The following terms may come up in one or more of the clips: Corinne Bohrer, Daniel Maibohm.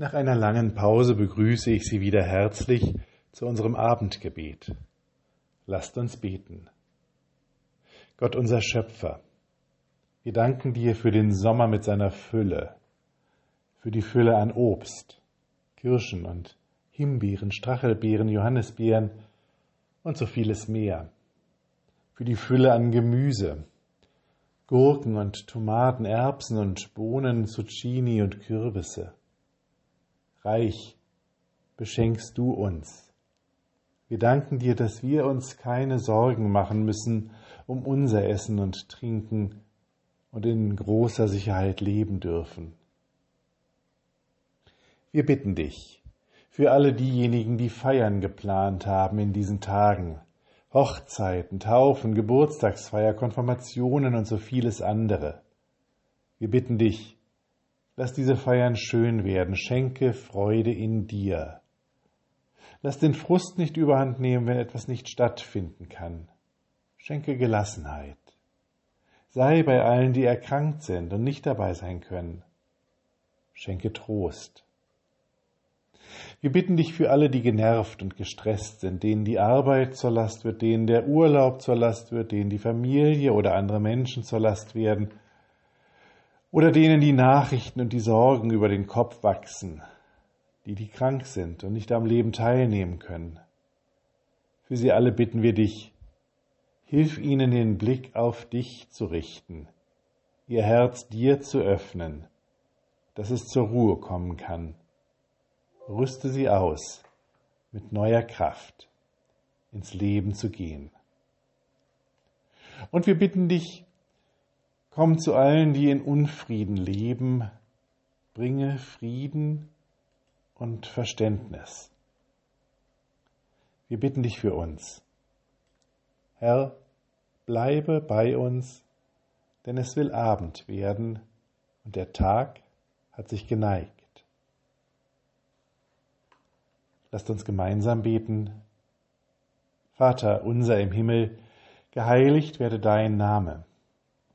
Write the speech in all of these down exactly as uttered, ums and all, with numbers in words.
Nach einer langen Pause begrüße ich Sie wieder herzlich zu unserem Abendgebet. Lasst uns beten. Gott, unser Schöpfer, wir danken dir für den Sommer mit seiner Fülle, für die Fülle an Obst, Kirschen und Himbeeren, Strachelbeeren, Johannisbeeren und so vieles mehr, für die Fülle an Gemüse, Gurken und Tomaten, Erbsen und Bohnen, Zucchini und Kürbisse. Reich beschenkst du uns. Wir danken dir, dass wir uns keine Sorgen machen müssen um unser Essen und Trinken und in großer Sicherheit leben dürfen. Wir bitten dich für alle diejenigen, die Feiern geplant haben in diesen Tagen, Hochzeiten, Taufen, Geburtstagsfeier, Konfirmationen und so vieles andere. Wir bitten dich, lass diese Feiern schön werden, schenke Freude in dir. Lass den Frust nicht überhand nehmen, wenn etwas nicht stattfinden kann. Schenke Gelassenheit. Sei bei allen, die erkrankt sind und nicht dabei sein können. Schenke Trost. Wir bitten dich für alle, die genervt und gestresst sind, denen die Arbeit zur Last wird, denen der Urlaub zur Last wird, denen die Familie oder andere Menschen zur Last werden, oder denen die Nachrichten und die Sorgen über den Kopf wachsen, die, die krank sind und nicht am Leben teilnehmen können. Für sie alle bitten wir dich, hilf ihnen, den Blick auf dich zu richten, ihr Herz dir zu öffnen, dass es zur Ruhe kommen kann. Rüste sie aus, mit neuer Kraft ins Leben zu gehen. Und wir bitten dich, komm zu allen, die in Unfrieden leben, bringe Frieden und Verständnis. Wir bitten dich für uns. Herr, bleibe bei uns, denn es will Abend werden und der Tag hat sich geneigt. Lasst uns gemeinsam beten. Vater unser im Himmel, geheiligt werde dein Name.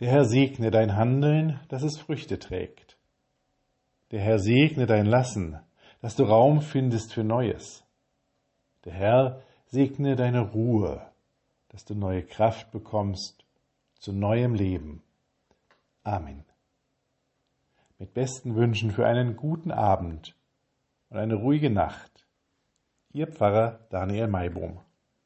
Der Herr segne dein Handeln, dass es Früchte trägt. Der Herr segne dein Lassen, dass du Raum findest für Neues. Der Herr segne deine Ruhe, dass du neue Kraft bekommst zu neuem Leben. Amen. Mit besten Wünschen für einen guten Abend und eine ruhige Nacht. Ihr Pfarrer Daniel Maibohm.